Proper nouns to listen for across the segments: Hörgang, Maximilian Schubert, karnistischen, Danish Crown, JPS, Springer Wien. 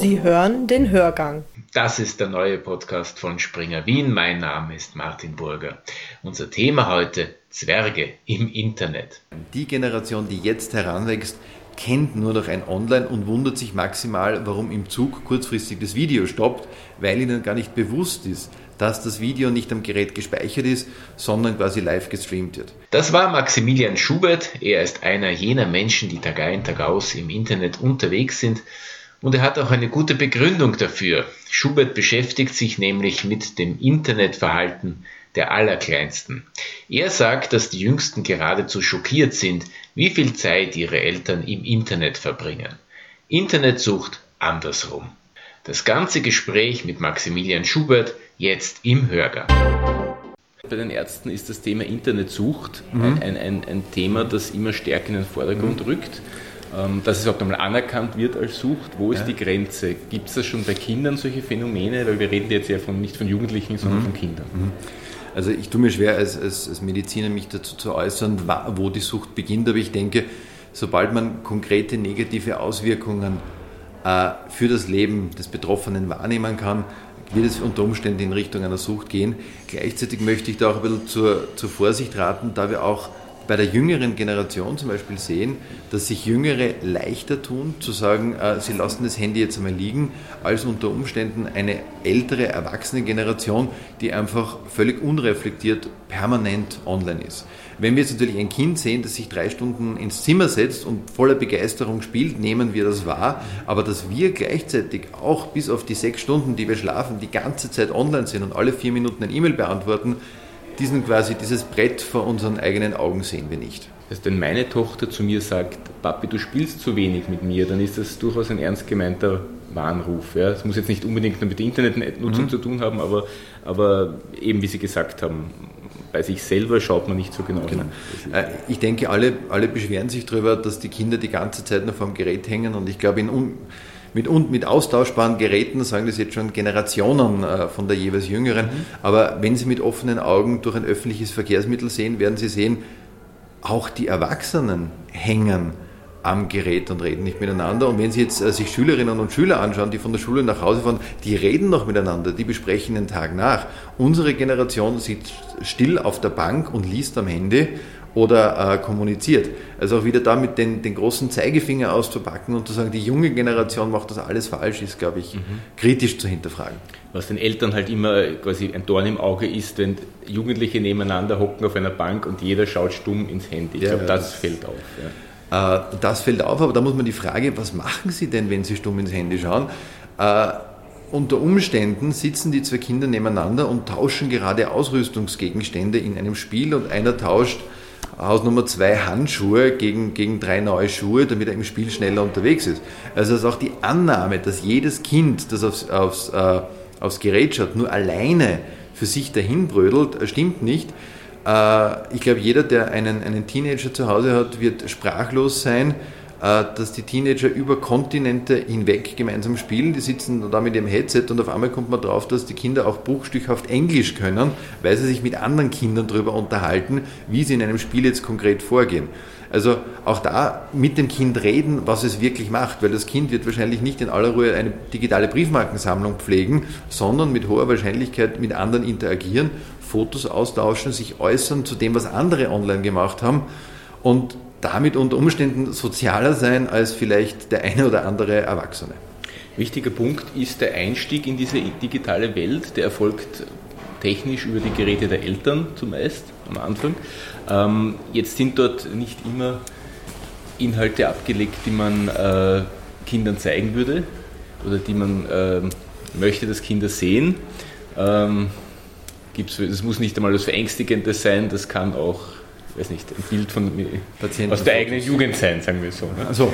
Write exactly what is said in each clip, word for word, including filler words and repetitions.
Sie hören den Hörgang. Das ist der neue Podcast von Springer Wien. Mein Name ist Martin Burger. Unser Thema heute: Zwerge im Internet. Die Generation, die jetzt heranwächst, kennt nur noch ein Online und wundert sich maximal, warum im Zug kurzfristig das Video stoppt, weil ihnen gar nicht bewusst ist, dass das Video nicht am Gerät gespeichert ist, sondern quasi live gestreamt wird. Das war Maximilian Schubert. Er ist einer jener Menschen, die Tag ein, Tag aus im Internet unterwegs sind. Und er hat auch eine gute Begründung dafür. Schubert beschäftigt sich nämlich mit dem Internetverhalten der Allerkleinsten. Er sagt, dass die Jüngsten geradezu schockiert sind, wie viel Zeit ihre Eltern im Internet verbringen. Internetsucht andersrum. Das ganze Gespräch mit Maximilian Schubert jetzt im Hörgang. Bei den Ärzten ist das Thema Internetsucht mhm. ein, ein, ein Thema, das immer stärker in den Vordergrund mhm. rückt. Dass es überhaupt einmal anerkannt wird als Sucht, wo ist ja. die Grenze? Gibt es das schon bei Kindern, solche Phänomene? Weil wir reden jetzt ja von, nicht von Jugendlichen, sondern mhm. von Kindern. Mhm. Also ich tue mir schwer, als, als, als Mediziner mich dazu zu äußern, wo die Sucht beginnt, aber ich denke, sobald man konkrete negative Auswirkungen äh, für das Leben des Betroffenen wahrnehmen kann, wird es unter Umständen in Richtung einer Sucht gehen. Gleichzeitig möchte ich da auch ein bisschen zur, zur Vorsicht raten, da wir auch bei der jüngeren Generation zum Beispiel sehen, dass sich Jüngere leichter tun, zu sagen, äh, sie lassen das Handy jetzt einmal liegen, als unter Umständen eine ältere, erwachsene Generation, die einfach völlig unreflektiert permanent online ist. Wenn wir jetzt natürlich ein Kind sehen, das sich drei Stunden ins Zimmer setzt und voller Begeisterung spielt, nehmen wir das wahr, aber dass wir gleichzeitig auch bis auf die sechs Stunden, die wir schlafen, die ganze Zeit online sind und alle vier Minuten ein E-Mail beantworten, Diesen quasi, dieses Brett vor unseren eigenen Augen sehen wir nicht. Also wenn meine Tochter zu mir sagt, Papi, du spielst zu wenig mit mir, dann ist das durchaus ein ernst gemeinter Warnruf. Ja? Das muss jetzt nicht unbedingt nur mit der Internetnutzung mhm. zu tun haben, aber, aber eben wie Sie gesagt haben, bei sich selber schaut man nicht so genau hin. Genau. Ich denke, alle, alle beschweren sich darüber, dass die Kinder die ganze Zeit noch vor dem Gerät hängen und ich glaube, in Un- Mit, und mit austauschbaren Geräten, sagen das jetzt schon Generationen äh, von der jeweils Jüngeren, mhm. aber wenn Sie mit offenen Augen durch ein öffentliches Verkehrsmittel sehen, werden Sie sehen, auch die Erwachsenen hängen am Gerät und reden nicht miteinander. Und wenn Sie jetzt äh, sich Schülerinnen und Schüler anschauen, die von der Schule nach Hause fahren, die reden noch miteinander, die besprechen den Tag nach. Unsere Generation sitzt still auf der Bank und liest am Handy oder äh, kommuniziert. Also auch wieder damit den, den großen Zeigefinger auszupacken und zu sagen, die junge Generation macht das alles falsch, ist, glaube ich, mhm. kritisch zu hinterfragen. Was den Eltern halt immer quasi ein Dorn im Auge ist, wenn Jugendliche nebeneinander hocken auf einer Bank und jeder schaut stumm ins Handy. Ich ja, glaube, das ja. fällt auf. Ja. Äh, das fällt auf, aber da muss man die Frage, was machen Sie denn, wenn Sie stumm ins Handy schauen? Äh, Unter Umständen sitzen die zwei Kinder nebeneinander und tauschen gerade Ausrüstungsgegenstände in einem Spiel und einer tauscht Hausnummer zwei Handschuhe gegen, gegen drei neue Schuhe, damit er im Spiel schneller unterwegs ist. Also ist auch die Annahme, dass jedes Kind, das aufs, aufs, äh, aufs Gerät schaut, nur alleine für sich dahinbrödelt, stimmt nicht. Äh, ich glaube, jeder, der einen, einen Teenager zu Hause hat, wird sprachlos sein, äh, dass die Teenager über Kontinente hinweg gemeinsam spielen. Die sitzen da mit dem Headset und auf einmal kommt man drauf, dass die Kinder auch bruchstückhaft Englisch können, weil sie sich mit anderen Kindern darüber unterhalten, wie sie in einem Spiel jetzt konkret vorgehen. Also auch da mit dem Kind reden, was es wirklich macht, weil das Kind wird wahrscheinlich nicht in aller Ruhe eine digitale Briefmarkensammlung pflegen, sondern mit hoher Wahrscheinlichkeit mit anderen interagieren, Fotos austauschen, sich äußern zu dem, was andere online gemacht haben und damit unter Umständen sozialer sein als vielleicht der eine oder andere Erwachsene. Wichtiger Punkt ist der Einstieg in diese digitale Welt, der erfolgt technisch über die Geräte der Eltern zumeist am Anfang. Ähm, jetzt sind dort nicht immer Inhalte abgelegt, die man äh, Kindern zeigen würde oder die man äh, möchte, dass Kinder sehen. Ähm, gibt's, es muss nicht einmal etwas Verängstigendes sein, das kann auch Ich weiß nicht, ein Bild von Patienten aus der eigenen Jugend sein, sagen wir so. Ne? So.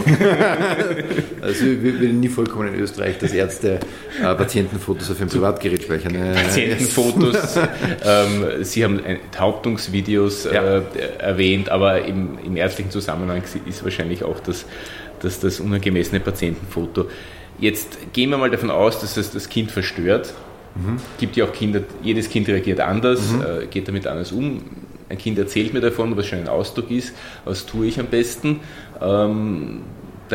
Also wir werden nie vollkommen in Österreich, dass Ärzte äh, Patientenfotos auf dem Privatgerät speichern. Patientenfotos, ähm, Sie haben ein, Hauptungsvideos äh, ja. erwähnt, aber im, im ärztlichen Zusammenhang ist wahrscheinlich auch das, das, das unangemessene Patientenfoto. Jetzt gehen wir mal davon aus, dass es das Kind verstört. Mhm. Gibt ja auch Kinder, jedes Kind reagiert anders, mhm. äh, geht damit anders um. Ein Kind erzählt mir davon, was schon ein Ausdruck ist, was tue ich am besten. Ähm,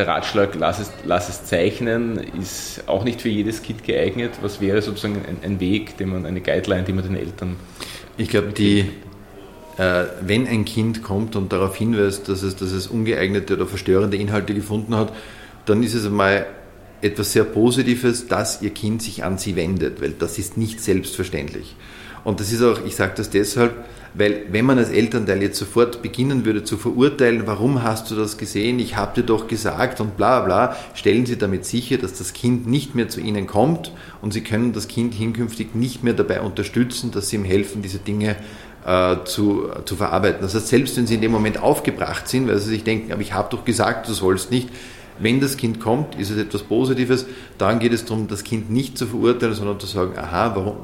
der Ratschlag, lass es, lass es zeichnen, ist auch nicht für jedes Kind geeignet. Was wäre sozusagen ein, ein Weg, den man, eine Guideline, die man den Eltern... Ich glaube, die... Wenn ein Kind kommt und darauf hinweist, dass es, dass es ungeeignete oder verstörende Inhalte gefunden hat, dann ist es einmal etwas sehr Positives, dass ihr Kind sich an sie wendet, weil das ist nicht selbstverständlich. Und das ist auch, ich sage das deshalb, weil wenn man als Elternteil jetzt sofort beginnen würde zu verurteilen, warum hast du das gesehen, ich habe dir doch gesagt und bla bla, stellen Sie damit sicher, dass das Kind nicht mehr zu Ihnen kommt und Sie können das Kind hinkünftig nicht mehr dabei unterstützen, dass Sie ihm helfen, diese Dinge äh, zu, zu verarbeiten. Das heißt, selbst wenn Sie in dem Moment aufgebracht sind, weil Sie sich denken, aber ich habe doch gesagt, du sollst nicht, wenn das Kind kommt, ist es etwas Positives, dann geht es darum, das Kind nicht zu verurteilen, sondern zu sagen, aha, warum...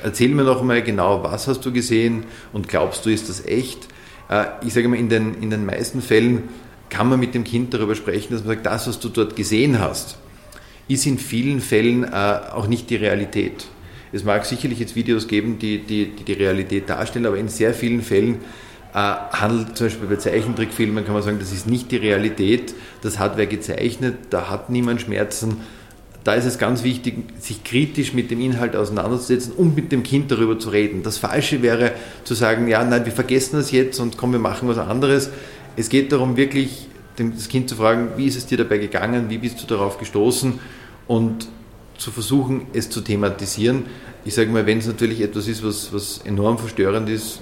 Erzähl mir noch mal genau, was hast du gesehen und glaubst du, ist das echt? Ich sage mal, in den, in den meisten Fällen kann man mit dem Kind darüber sprechen, dass man sagt, das, was du dort gesehen hast, ist in vielen Fällen auch nicht die Realität. Es mag sicherlich jetzt Videos geben, die die, die, die Realität darstellen, aber in sehr vielen Fällen handelt zum Beispiel bei Zeichentrickfilmen, kann man sagen, das ist nicht die Realität, das hat wer gezeichnet, da hat niemand Schmerzen. Da ist es ganz wichtig, sich kritisch mit dem Inhalt auseinanderzusetzen und mit dem Kind darüber zu reden. Das Falsche wäre zu sagen, ja, nein, wir vergessen das jetzt und komm, wir machen was anderes. Es geht darum, wirklich das Kind zu fragen, wie ist es dir dabei gegangen, wie bist du darauf gestoßen und zu versuchen, es zu thematisieren. Ich sage mal, wenn es natürlich etwas ist, was, was enorm verstörend ist,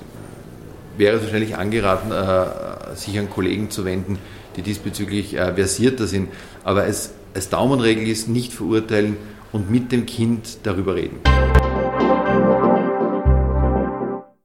wäre es wahrscheinlich angeraten, äh, sich an Kollegen zu wenden, die diesbezüglich äh, versierter sind. Aber es Als Daumenregel ist, nicht verurteilen und mit dem Kind darüber reden.